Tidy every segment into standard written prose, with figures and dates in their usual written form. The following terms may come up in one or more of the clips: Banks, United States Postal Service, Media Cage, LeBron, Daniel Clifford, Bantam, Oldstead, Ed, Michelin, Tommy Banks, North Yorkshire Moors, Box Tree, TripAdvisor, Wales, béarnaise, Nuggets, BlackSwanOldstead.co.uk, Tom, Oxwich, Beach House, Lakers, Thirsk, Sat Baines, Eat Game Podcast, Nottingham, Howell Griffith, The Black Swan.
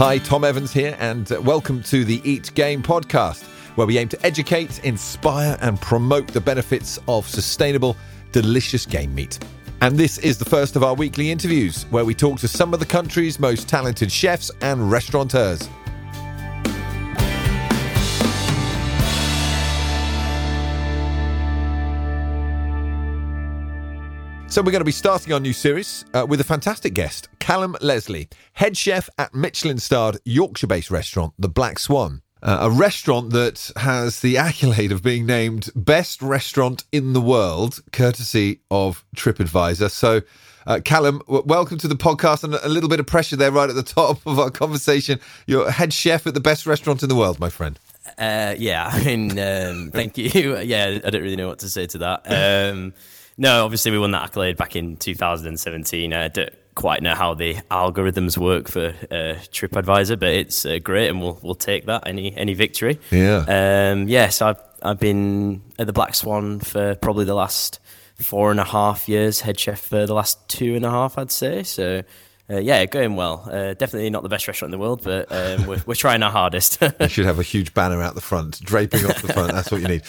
Hi, Tom Evans here, and welcome to the Eat Game Podcast, where we aim to educate, inspire, and promote the benefits of sustainable, delicious game meat. And this is the first of our weekly interviews, where we talk to some of the country's most talented chefs and restaurateurs. So we're going to be starting our new series with a fantastic guest, Callum Leslie, head chef at Michelin-starred Yorkshire-based restaurant, The Black Swan, a restaurant that has the accolade of being named best restaurant in the world, courtesy of TripAdvisor. So, Callum, welcome to the podcast, and a little bit of pressure there right at the top of our conversation. You're head chef at the best restaurant in the world, my friend. Thank you. Yeah, I don't really know what to say to that. No, obviously we won that accolade back in 2017. I don't quite know how the algorithms work for TripAdvisor, but it's great, and we'll take that, any victory. Yeah. So I've been at the Black Swan for probably the last 4.5 years, head chef for the last 2.5, I'd say. So going well. Definitely not the best restaurant in the world, but we're trying our hardest. You should have a huge banner out the front, draping off the front. That's what you need.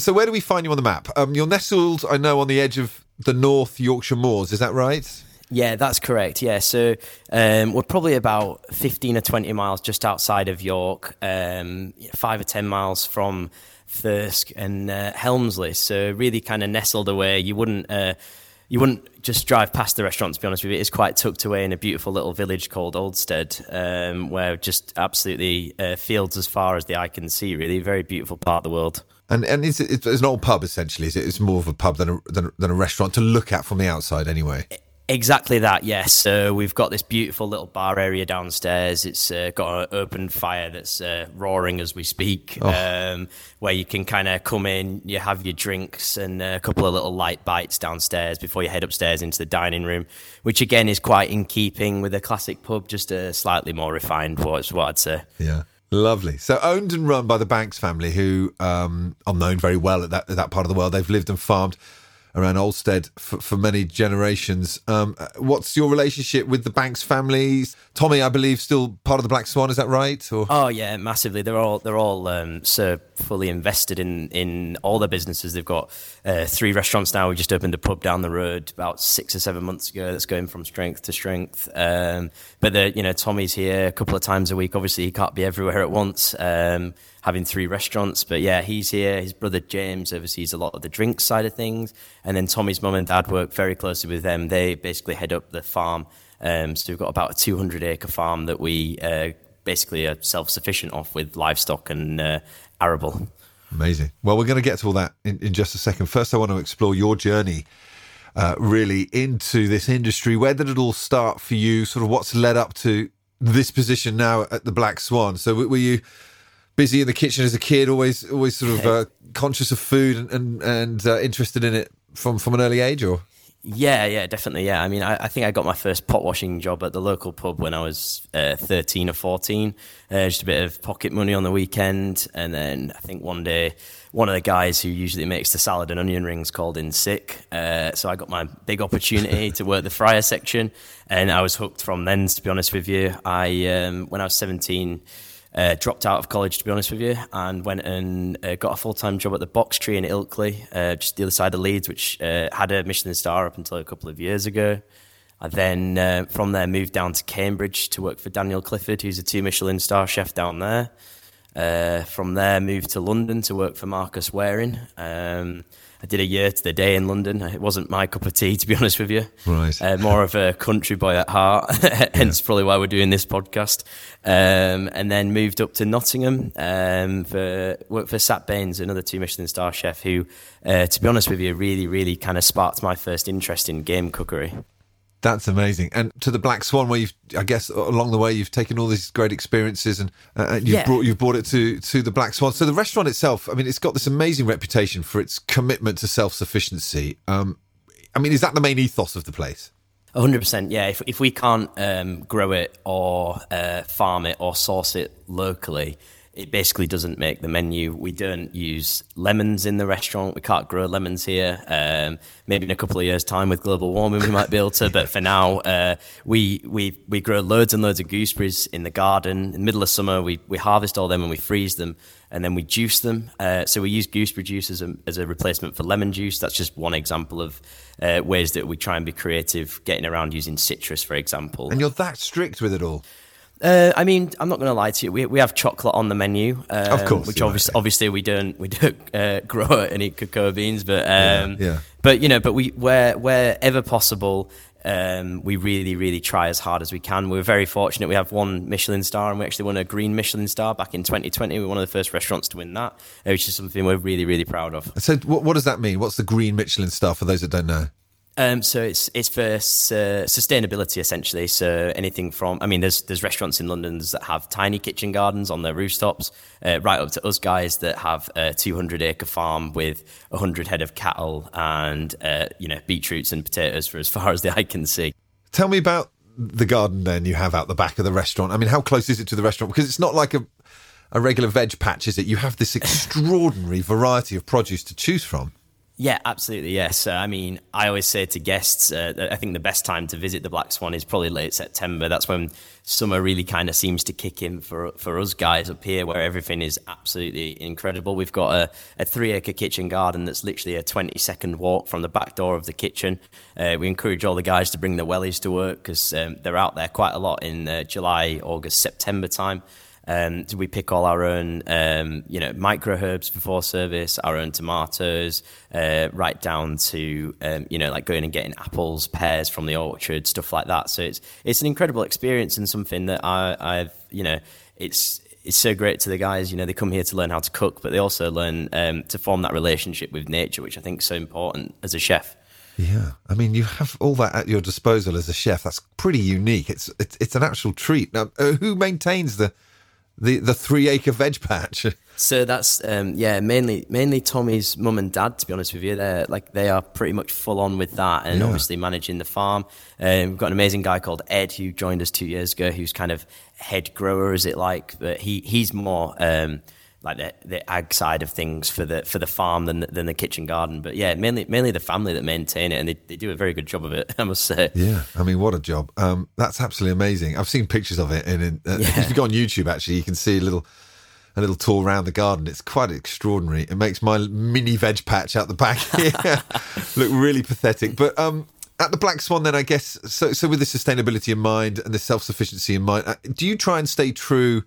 So where do we find you on the map? You're nestled, I know, on the edge of the North Yorkshire Moors. Is that right? Yeah, that's correct. Yeah, so we're probably about 15 or 20 miles just outside of York, 5 or 10 miles from Thirsk and Helmsley. So really kind of nestled away. You wouldn't just drive past the restaurant, to be honest with you. It is quite tucked away in a beautiful little village called Oldstead, where just absolutely fields as far as the eye can see, really. Very beautiful part of the world. And it's an old pub, essentially, is it? It's more of a pub than a restaurant to look at from the outside, anyway. Exactly that, yes. So we've got this beautiful little bar area downstairs. It's got an open fire that's roaring as we speak, where you can kind of come in, you have your drinks and a couple of little light bites downstairs before you head upstairs into the dining room, which again is quite in keeping with a classic pub, just a slightly more refined is what I'd say. Yeah. Lovely. So owned and run by the Banks family, who are known very well at that part of the world. They've lived and farmed around Oldstead for many generations. What's your relationship with the Banks families? Tommy, I believe, still part of the Black Swan, is that right? Or? Oh yeah, massively. They're all so fully invested in all their businesses. They've got 3 restaurants now. We just opened a pub down the road about 6 or 7 months ago. That's going from strength to strength. But Tommy's here a couple of times a week. Obviously, he can't be everywhere at once. Having 3 restaurants, but yeah, he's here. His brother James oversees a lot of the drinks side of things, and then Tommy's mum and dad work very closely with them. They basically head up the farm, so we've got about a 200-acre farm that we basically are self-sufficient off with livestock and arable. Amazing. Well, we're going to get to all that in just a second. First, I want to explore your journey really into this industry. Where did it all start for you? Sort of what's led up to this position now at the Black Swan? So were you busy in the kitchen as a kid, always sort of conscious of food and interested in it from an early age, or? Yeah, definitely, yeah. I mean, I think I got my first pot washing job at the local pub when I was 13 or 14, just a bit of pocket money on the weekend. And then I think one day, one of the guys who usually makes the salad and onion rings called in sick. So I got my big opportunity to work the fryer section, and I was hooked from then, to be honest with you. When I was 17... dropped out of college, to be honest with you, and went and got a full-time job at the Box Tree in Ilkley, just the other side of Leeds, which had a Michelin star up until a couple of years ago. I then, from there, moved down to Cambridge to work for Daniel Clifford, who's a 2 Michelin star chef down there. From there, moved to London to work for Marcus Wareing. I did a year to the day in London. It wasn't my cup of tea, to be honest with you. Right. More of a country boy at heart, hence probably why we're doing this podcast. And then moved up to Nottingham, worked for Sat Baines, another 2 Michelin star chef who, to be honest with you, really, really kind of sparked my first interest in game cookery. That's amazing. And to the Black Swan, where you've, I guess, along the way, you've taken all these great experiences and you've brought it to the Black Swan. So the restaurant itself, I mean, it's got this amazing reputation for its commitment to self-sufficiency. I mean, is that the main ethos of the place? 100%, yeah. If we can't grow it or farm it or source it locally, It basically doesn't make the menu. We don't use lemons in the restaurant. We can't grow lemons here. Maybe in a couple of years' time with global warming we might be able to, but for now we grow loads and loads of gooseberries in the garden. In the middle of summer we harvest all them and we freeze them and then we juice them. So we use gooseberry juice as a replacement for lemon juice. That's just one example of ways that we try and be creative, getting around using citrus, for example. And you're that strict with it all? I mean, I'm not going to lie to you. We have chocolate on the menu, of course, which obviously we don't grow any cacao beans, but but you know, but wherever possible, we really try as hard as we can. We're very fortunate. We have one Michelin star, and we actually won a green Michelin star back in 2020. We were one of the first restaurants to win that, which is something we're really proud of. So, what does that mean? What's the green Michelin star for those that don't know? So it's for sustainability, essentially. So anything from, I mean, there's restaurants in London that have tiny kitchen gardens on their rooftops, right up to us guys that have a 200-acre farm with 100 head of cattle and, beetroots and potatoes for as far as the eye can see. Tell me about the garden then you have out the back of the restaurant. I mean, how close is it to the restaurant? Because it's not like a regular veg patch, is it? You have this extraordinary variety of produce to choose from. Yeah, absolutely, yes. I mean, I always say to guests, I think the best time to visit the Black Swan is probably late September. That's when summer really kind of seems to kick in for us guys up here, where everything is absolutely incredible. We've got a 3-acre kitchen garden that's literally a 20-second walk from the back door of the kitchen. We encourage all the guys to bring their wellies to work because they're out there quite a lot in July, August, September time. So we pick all our own, micro herbs before service, our own tomatoes, right down to, going and getting apples, pears from the orchard, stuff like that. So it's an incredible experience and something that it's so great to the guys. You know, they come here to learn how to cook, but they also learn to form that relationship with nature, which I think is so important as a chef. Yeah, I mean, you have all that at your disposal as a chef. That's pretty unique. It's an actual treat. Now, who maintains the 3-acre veg patch? So that's mainly Tommy's mum and dad, to be honest with you. They are pretty much full on with that, and obviously managing the farm. We've got an amazing guy called Ed who joined us 2 years ago, who's kind of head grower, is it like? But he's more like the ag side of things for the farm than the kitchen garden. But yeah, mainly the family that maintain it, and they do a very good job of it, I must say. Yeah, I mean, what a job. That's absolutely amazing. I've seen pictures of it, and if you go on YouTube, actually, you can see a little tour around the garden. It's quite extraordinary. It makes my mini veg patch out the back here look really pathetic. But at the Black Swan then, I guess, so with the sustainability in mind and the self-sufficiency in mind, do you try and stay true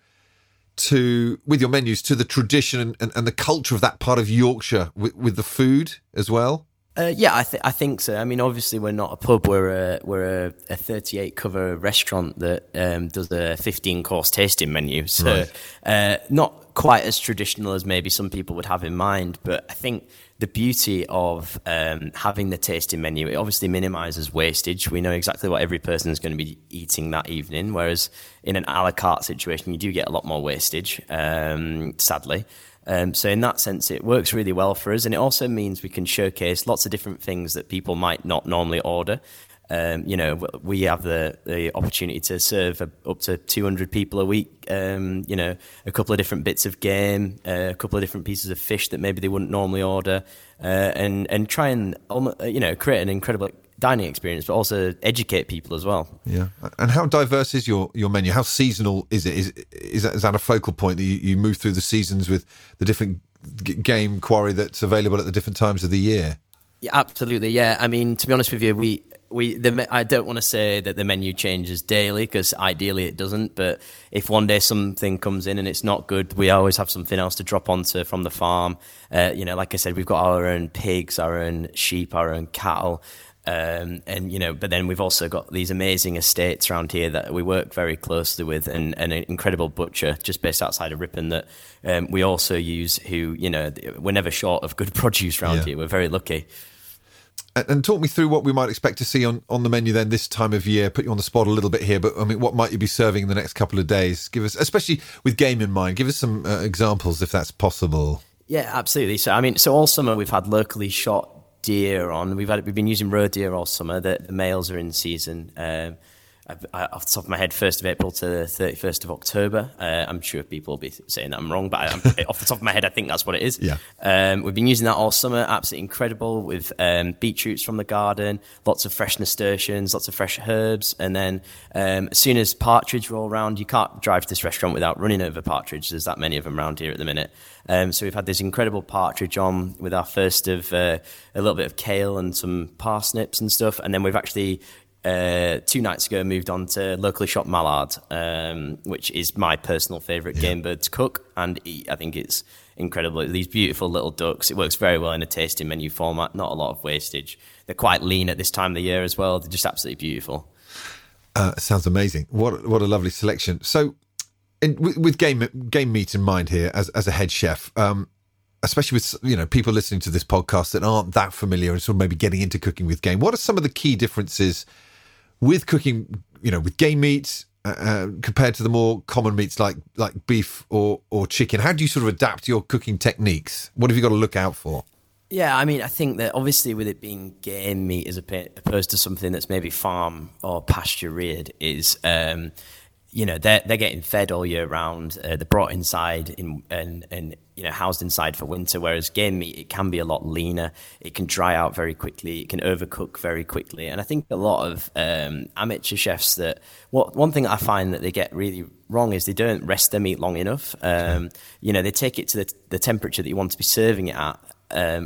with your menus to the tradition and the culture of that part of Yorkshire with the food as well? I think so. I mean, obviously we're not a pub, we're a 38 cover restaurant that does a 15 course tasting menu, so right. Not quite as traditional as maybe some people would have in mind, but I think the beauty of having the tasting menu, it obviously minimises wastage. We know exactly what every person is going to be eating that evening, whereas in an a la carte situation, you do get a lot more wastage, sadly. So in that sense, it works really well for us. And it also means we can showcase lots of different things that people might not normally order. We have the opportunity to serve up to 200 people a week, a couple of different bits of game, a couple of different pieces of fish that maybe they wouldn't normally order, and try and, create an incredible dining experience, but also educate people as well. Yeah. And how diverse is your menu? How seasonal is it? Is that a focal point that you move through the seasons with the different game quarry that's available at the different times of the year? Yeah, absolutely. Yeah. I mean, to be honest with you, I don't want to say that the menu changes daily, because ideally it doesn't, but if one day something comes in and it's not good, we always have something else to drop onto from the farm. Like I said, we've got our own pigs, our own sheep, our own cattle. But then we've also got these amazing estates around here that we work very closely with, and an incredible butcher just based outside of Ripon that we also use, who we're never short of good produce around here. We're very lucky. And talk me through what we might expect to see on the menu then this time of year. Put you on the spot a little bit here, but I mean, what might you be serving in the next couple of days? Give us, especially with game in mind, give us some examples if that's possible. Yeah, absolutely. So, I mean, all summer we've had locally shot deer on. We've been using roe deer all summer. The males are in season. off the top of my head, 1st of April to the 31st of October. I'm sure people will be saying that I'm wrong, but off the top of my head, I think that's what it is. Yeah. We've been using that all summer. Absolutely incredible with beetroots from the garden, lots of fresh nasturtiums, lots of fresh herbs. And then as soon as partridge roll around, you can't drive to this restaurant without running over partridge. There's that many of them around here at the minute. So we've had this incredible partridge on with our first of a little bit of kale and some parsnips and stuff. And then we've actually... 2 nights ago, moved on to locally shot mallard, which is my personal favourite game bird to cook and eat. I think it's incredible. These beautiful little ducks. It works very well in a tasting menu format. Not a lot of wastage. They're quite lean at this time of the year as well. They're just absolutely beautiful. Sounds amazing. What a lovely selection. So, with game meat in mind here, as a head chef. Especially with, you know, people listening to this podcast that aren't that familiar and sort of maybe getting into cooking with game. What are some of the key differences with cooking, you know, with game meat compared to the more common meats like beef or chicken? How do you sort of adapt your cooking techniques? What have you got to look out for? Yeah, I mean, I think that obviously with it being game meat as opposed to something that's maybe farm or pasture reared is... you know, they're getting fed all year round. They're brought inside and you know, housed inside for winter, whereas game meat, it can be a lot leaner. It can dry out very quickly. It can overcook very quickly. And I think a lot of amateur chefs that... one thing I find that they get really wrong is they don't rest their meat long enough. You know, they take it to the temperature that you want to be serving it at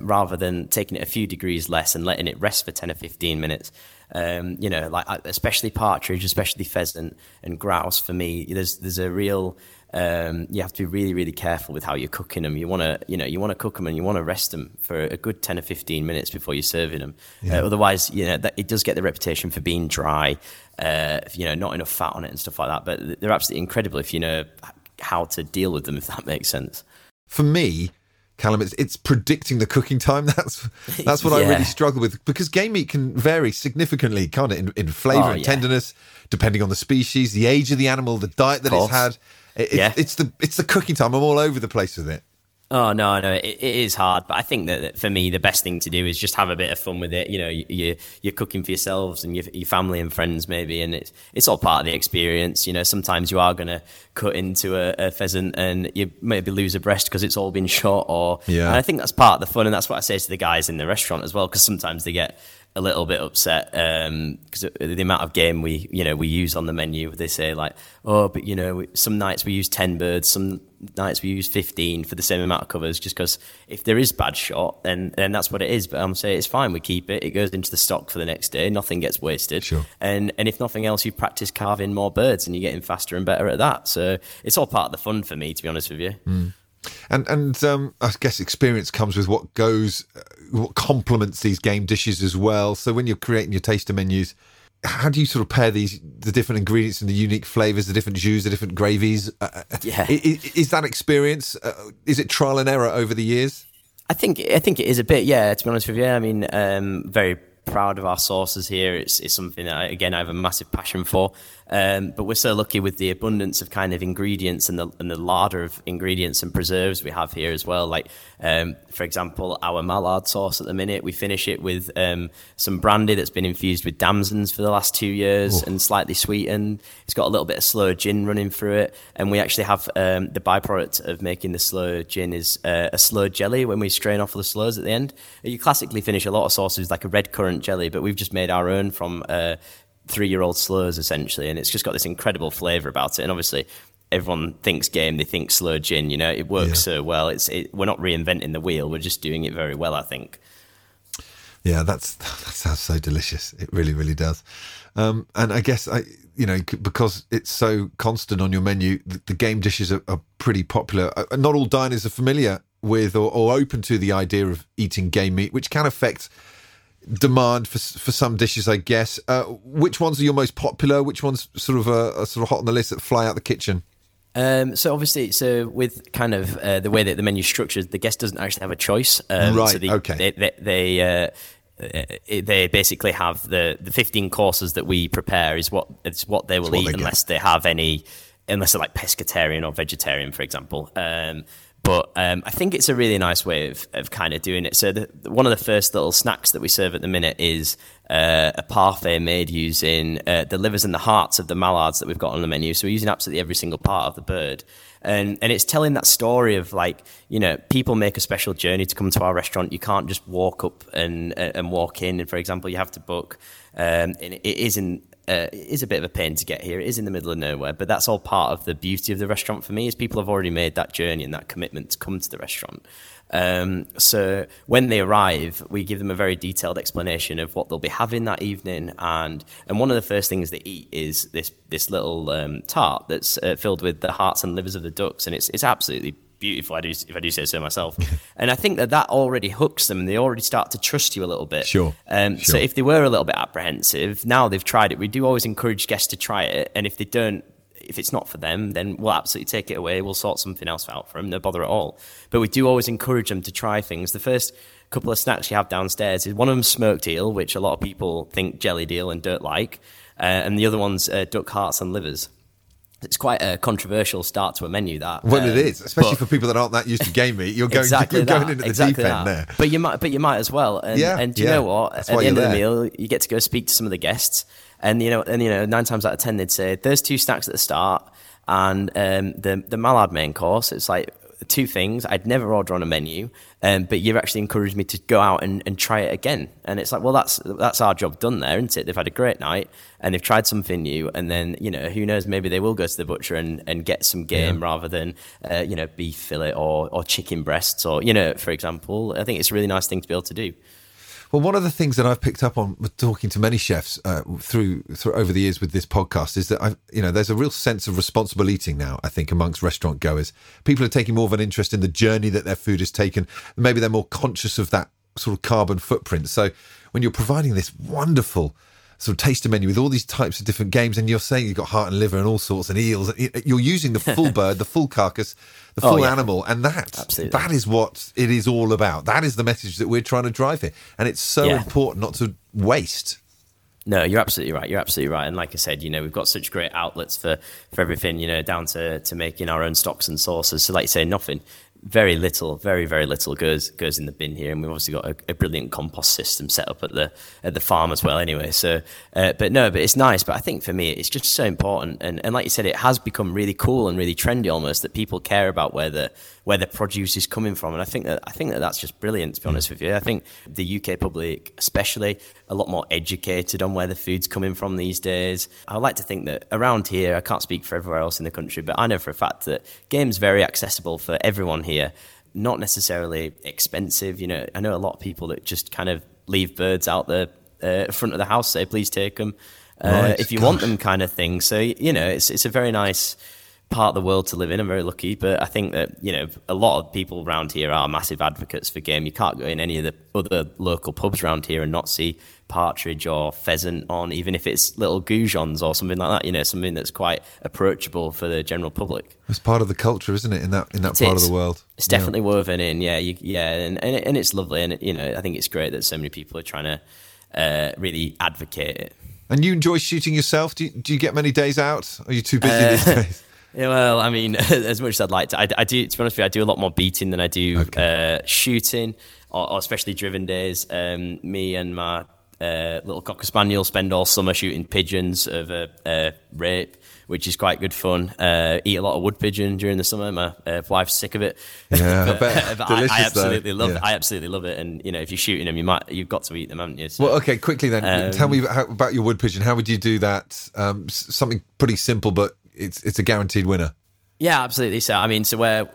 rather than taking it a few degrees less and letting it rest for 10 or 15 minutes. You know, like especially partridge, especially pheasant and grouse. For me, there's a real you have to be really, really careful with how you're cooking them. You want to cook them and you want to rest them for a good 10 or 15 minutes before you're serving them. Yeah. Otherwise, you know, it does get the reputation for being dry, you know, not enough fat on it and stuff like that. But they're absolutely incredible if you know how to deal with them, if that makes sense. For me, Callum, it's predicting the cooking time. That's what I really struggle with, because game meat can vary significantly, can't it, in flavour and tenderness, depending on the species, the age of the animal, the diet that it's had. It's the cooking time. I'm all over the place with it. Oh, no, it is hard. But I think that for me, the best thing to do is just have a bit of fun with it. You know, you're cooking for yourselves and your family and friends maybe, and it's all part of the experience. You know, sometimes you are going to cut into a pheasant and you maybe lose a breast because it's all been shot. And I think that's part of the fun, and that's what I say to the guys in the restaurant as well, because sometimes they get a little bit upset because the amount of game we use on the menu. They say like, oh, but you know, some nights we use 10 birds, some nights we use 15 for the same amount of covers, just because if there is bad shot, then that's what it is. But I'm saying it's fine, we keep it. It goes into the stock for the next day. Nothing gets wasted. Sure. And if nothing else, you practice carving more birds and you're getting faster and better at that. So it's all part of the fun for me, to be honest with you. Mm. And I guess experience comes with what complements these game dishes as well. So when you're creating your taster menus, how do you sort of pair the different ingredients and the unique flavours, the different jus, the different gravies? Is that experience? Is it trial and error over the years? I think it is a bit. Yeah, to be honest with you, I mean, very proud of our sauces here. It's something that I have a massive passion for, but we're so lucky with the abundance of kind of ingredients and the larder of ingredients and preserves we have here as well. Like for example, our mallard sauce at the minute, we finish it with some brandy that's been infused with damsons for the last 2 years. Ooh. And slightly sweetened. It's got a little bit of sloe gin running through it, and we actually have the byproduct of making the sloe gin is a sloe jelly. When we strain off the sloes at the end, you classically finish a lot of sauces like a red currant jelly, but we've just made our own from 3-year-old sloes essentially, and it's just got this incredible flavour about it. And obviously everyone thinks game, they think sloe gin, you know, it works so well. We're not reinventing the wheel, we're just doing it very well, I think. Yeah, that sounds so delicious. It really, really does. And I guess, you know, because it's so constant on your menu, the game dishes are pretty popular. Not all diners are familiar with or open to the idea of eating game meat, which can affect demand for some dishes, I guess. Which ones are your most popular? Which ones sort of hot on the list that fly out the kitchen? So obviously, with kind of the way that the menu's structured, the guest doesn't actually have a choice. Right. So they basically have the 15 courses that we prepare is what they will eat, unless they're like pescatarian or vegetarian, for example. But I think it's a really nice way of kind of doing it. So one of the first little snacks that we serve at the minute is a parfait made using the livers and the hearts of the mallards that we've got on the menu. So we're using absolutely every single part of the bird. And it's telling that story of, like, you know, people make a special journey to come to our restaurant. You can't just walk up and walk in. And, for example, you have to book. And it is a bit of a pain to get here. It is in the middle of nowhere, but that's all part of the beauty of the restaurant for me, is people have already made that journey and that commitment to come to the restaurant. So when they arrive, we give them a very detailed explanation of what they'll be having that evening. And one of the first things they eat is this little tart that's filled with the hearts and livers of the ducks. And it's absolutely beautiful, if I do say so myself. And I think that already hooks them, and they already start to trust you a little bit. Sure. So if they were a little bit apprehensive, now they've tried it. We do always encourage guests to try it. And if they don't, if it's not for them, then we'll absolutely take it away. We'll sort something else out for them. No bother at all. But we do always encourage them to try things. The first couple of snacks you have downstairs is one of them smoked eel, which a lot of people think jellied eel and don't like. And the other one's duck hearts and livers. It's quite a controversial start to a menu, that. Well, it is, especially for people that aren't that used to game meat. You're going going in at the deep end there. But you might as well. And do you know what? That's at the end of the meal, you get to go speak to some of the guests, and 9 times out of 10 they'd say, "There's 2 snacks at the start, and the mallard main course." It's like 2 things I'd never order on a menu, but you've actually encouraged me to go out and try it again. And it's like, well, that's our job done there, isn't it? They've had a great night and they've tried something new, and then, you know, who knows, maybe they will go to the butcher and get some game rather than beef fillet or chicken breasts, or, you know, for example. I think it's a really nice thing to be able to do. Well, one of the things that I've picked up on talking to many chefs through over the years with this podcast is that there's a real sense of responsible eating now, I think, amongst restaurant goers. People are taking more of an interest in the journey that their food has taken. Maybe they're more conscious of that sort of carbon footprint. So when you're providing this wonderful sort of taster menu with all these types of different games, and you're saying you've got heart and liver and all sorts and eels, you're using the full bird, the full carcass, the full animal, and that is what it is all about. That is the message that we're trying to drive here, and it's so important not to waste. No, you're absolutely right. You're absolutely right. And like I said, we've got such great outlets for everything, down to making our own stocks and sauces. So like you say, very, very little goes in the bin here, and we've obviously got a brilliant compost system set up at the farm as well anyway. So, but it's nice. But I think for me, it's just so important. And like you said, it has become really cool and really trendy almost, that people care about where the produce is coming from. And I think that that's just brilliant, to be honest with you. I think the UK public, especially, a lot more educated on where the food's coming from these days. I like to think that around here, I can't speak for everywhere else in the country, but I know for a fact that game's very accessible for everyone here, not necessarily expensive. I know a lot of people that just kind of leave birds out the front of the house, say, please take them if you want them, kind of thing. So, it's a very nice part of the world to live in. I'm very lucky, but I think that a lot of people around here are massive advocates for game. You can't go in any of the other local pubs around here and not see partridge or pheasant on, even if it's little goujons or something like that, something that's quite approachable for the general public. It's part of the culture, isn't it, in that part of the world? It's definitely woven in. And it's lovely, and I think it's great that so many people are trying to really advocate it. And you enjoy shooting yourself? Do you get many days out? Are you too busy these days? Yeah, well, I mean, as much as I'd like to, I do, to be honest with you, I do a lot more beating than I do shooting, or especially driven days. Me and my little cocker spaniel spend all summer shooting pigeons of a rape, which is quite good fun. Eat a lot of wood pigeon during the summer. My wife's sick of it. Yeah, but, I bet. But I absolutely love it. I absolutely love it. And if you're shooting them, you've got to eat them, haven't you? So, well, okay, quickly then, tell me about your wood pigeon. How would you do that? Something pretty simple, but it's a guaranteed winner. Yeah, absolutely. So,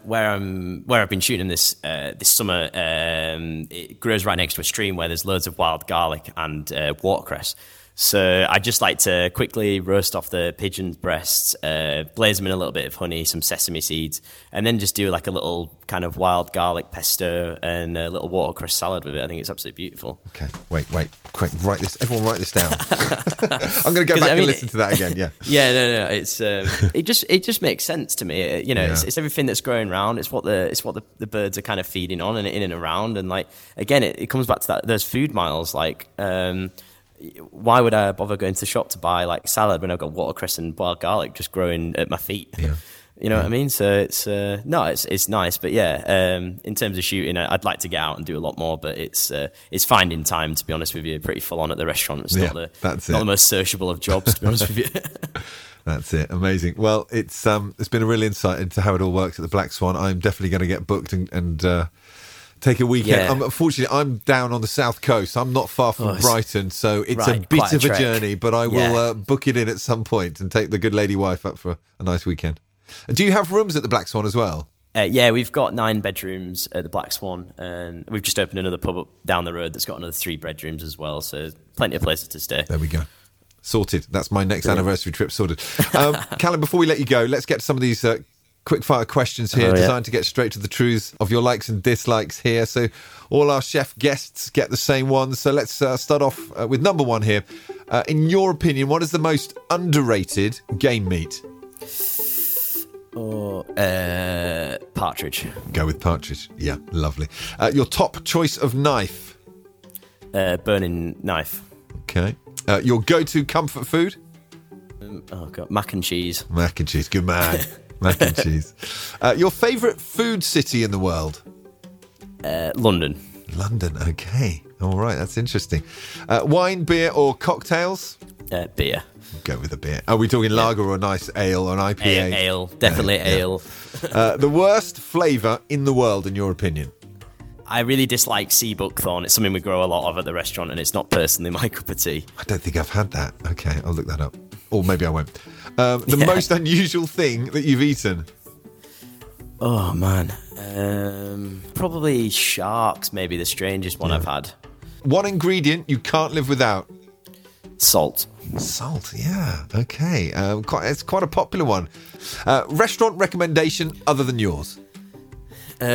where I've been shooting this summer, it grows right next to a stream where there's loads of wild garlic and watercress. So I just like to quickly roast off the pigeon's breasts, blaze them in a little bit of honey, some sesame seeds, and then just do like a little kind of wild garlic pesto and a little watercress salad with it. I think it's absolutely beautiful. Okay, wait, quick, write this. Everyone write this down. I'm going to go back and listen to that again, yeah. Yeah, no, it's, it just makes sense to me. It's everything that's growing around. It's what the birds are kind of feeding on and in and around. And like, again, it comes back to that, those food miles, like, why would I bother going to the shop to buy like salad when I've got watercress and wild garlic just growing at my feet? Yeah. You know what I mean? So it's no, it's nice, but yeah. In terms of shooting, I'd like to get out and do a lot more, but it's finding time. To be honest with you, pretty full on at the restaurant. It's not the most sociable of jobs. To be honest with you. That's it. Amazing. Well, it's been a real insight into how it all works at the Black Swan. I'm definitely going to get booked and take a weekend. Yeah. Unfortunately, I'm down on the south coast. I'm not far from Brighton, so it's a bit of a journey, but I will book it in at some point and take the good lady wife up for a nice weekend. Do you have rooms at the Black Swan as well? Yeah, we've got 9 bedrooms at the Black Swan, and we've just opened another pub up down the road that's got another 3 bedrooms as well, so plenty of places to stay. There we go. Sorted. That's my next anniversary trip sorted. Callum, before we let you go, let's get to some of these quick-fire questions here designed to get straight to the truths of your likes and dislikes here. So all our chef guests get the same ones. So let's start off with number 1 here. In your opinion, what is the most underrated game meat? Or partridge. Go with partridge. Yeah, lovely. Your top choice of knife? Burning knife. Okay. Your go-to comfort food? Mac and cheese. Mac and cheese. Good man. Mac and cheese. Your favourite food city in the world? London. London. Okay. All right. That's interesting. Wine, beer, or cocktails? Beer. Go with a beer. Are we talking lager or a nice ale or an IPA? Ale. Definitely ale. The worst flavour in the world, in your opinion? I really dislike sea buckthorn. It's something we grow a lot of at the restaurant, and it's not personally my cup of tea. I don't think I've had that. Okay, I'll look that up. Or maybe I won't. The most unusual thing that you've eaten? Oh, man. Probably sharks, maybe the strangest one I've had. One ingredient you can't live without? Salt. Salt, yeah. Okay. It's quite a popular one. Restaurant recommendation other than yours? So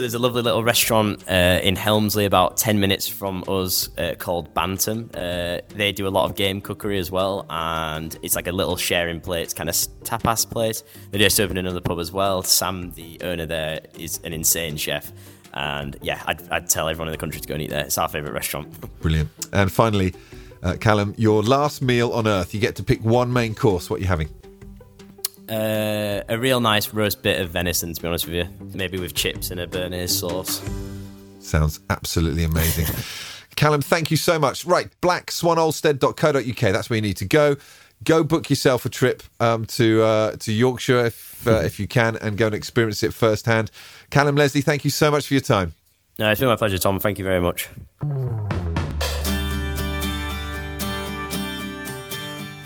there's a lovely little restaurant in Helmsley, about 10 minutes from us, called Bantam. They do a lot of game cookery as well, and it's like a little sharing plates kind of tapas place. They just opened another pub as well. Sam, the owner there, is an insane chef, and yeah, I'd tell everyone in the country to go and eat there. It's our favourite restaurant. Brilliant. And finally, Callum, your last meal on earth. You get to pick one main course. What are you having? A real nice roast bit of venison, to be honest with you. Maybe with chips and a béarnaise sauce. Sounds absolutely amazing. Callum, thank you so much. Right, BlackSwanOldstead.co.uk. That's where you need to go. Go book yourself a trip to Yorkshire if you can, and go and experience it firsthand. Callum Leslie, thank you so much for your time. No, it's been my pleasure, Tom. Thank you very much.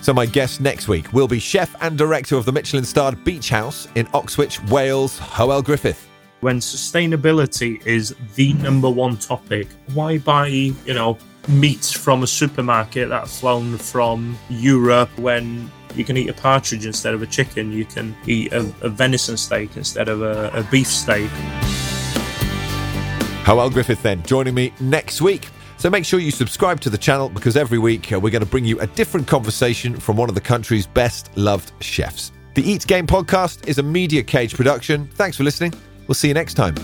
So my guest next week will be chef and director of the Michelin-starred Beach House in Oxwich, Wales, Howell Griffith. When sustainability is the number one topic, why buy, meat from a supermarket that's flown from Europe when you can eat a partridge instead of a chicken, you can eat a venison steak instead of a beef steak. Howell Griffith then, joining me next week. So make sure you subscribe to the channel, because every week we're going to bring you a different conversation from one of the country's best loved chefs. The Eat Game Podcast is a Media Cage production. Thanks for listening. We'll see you next time.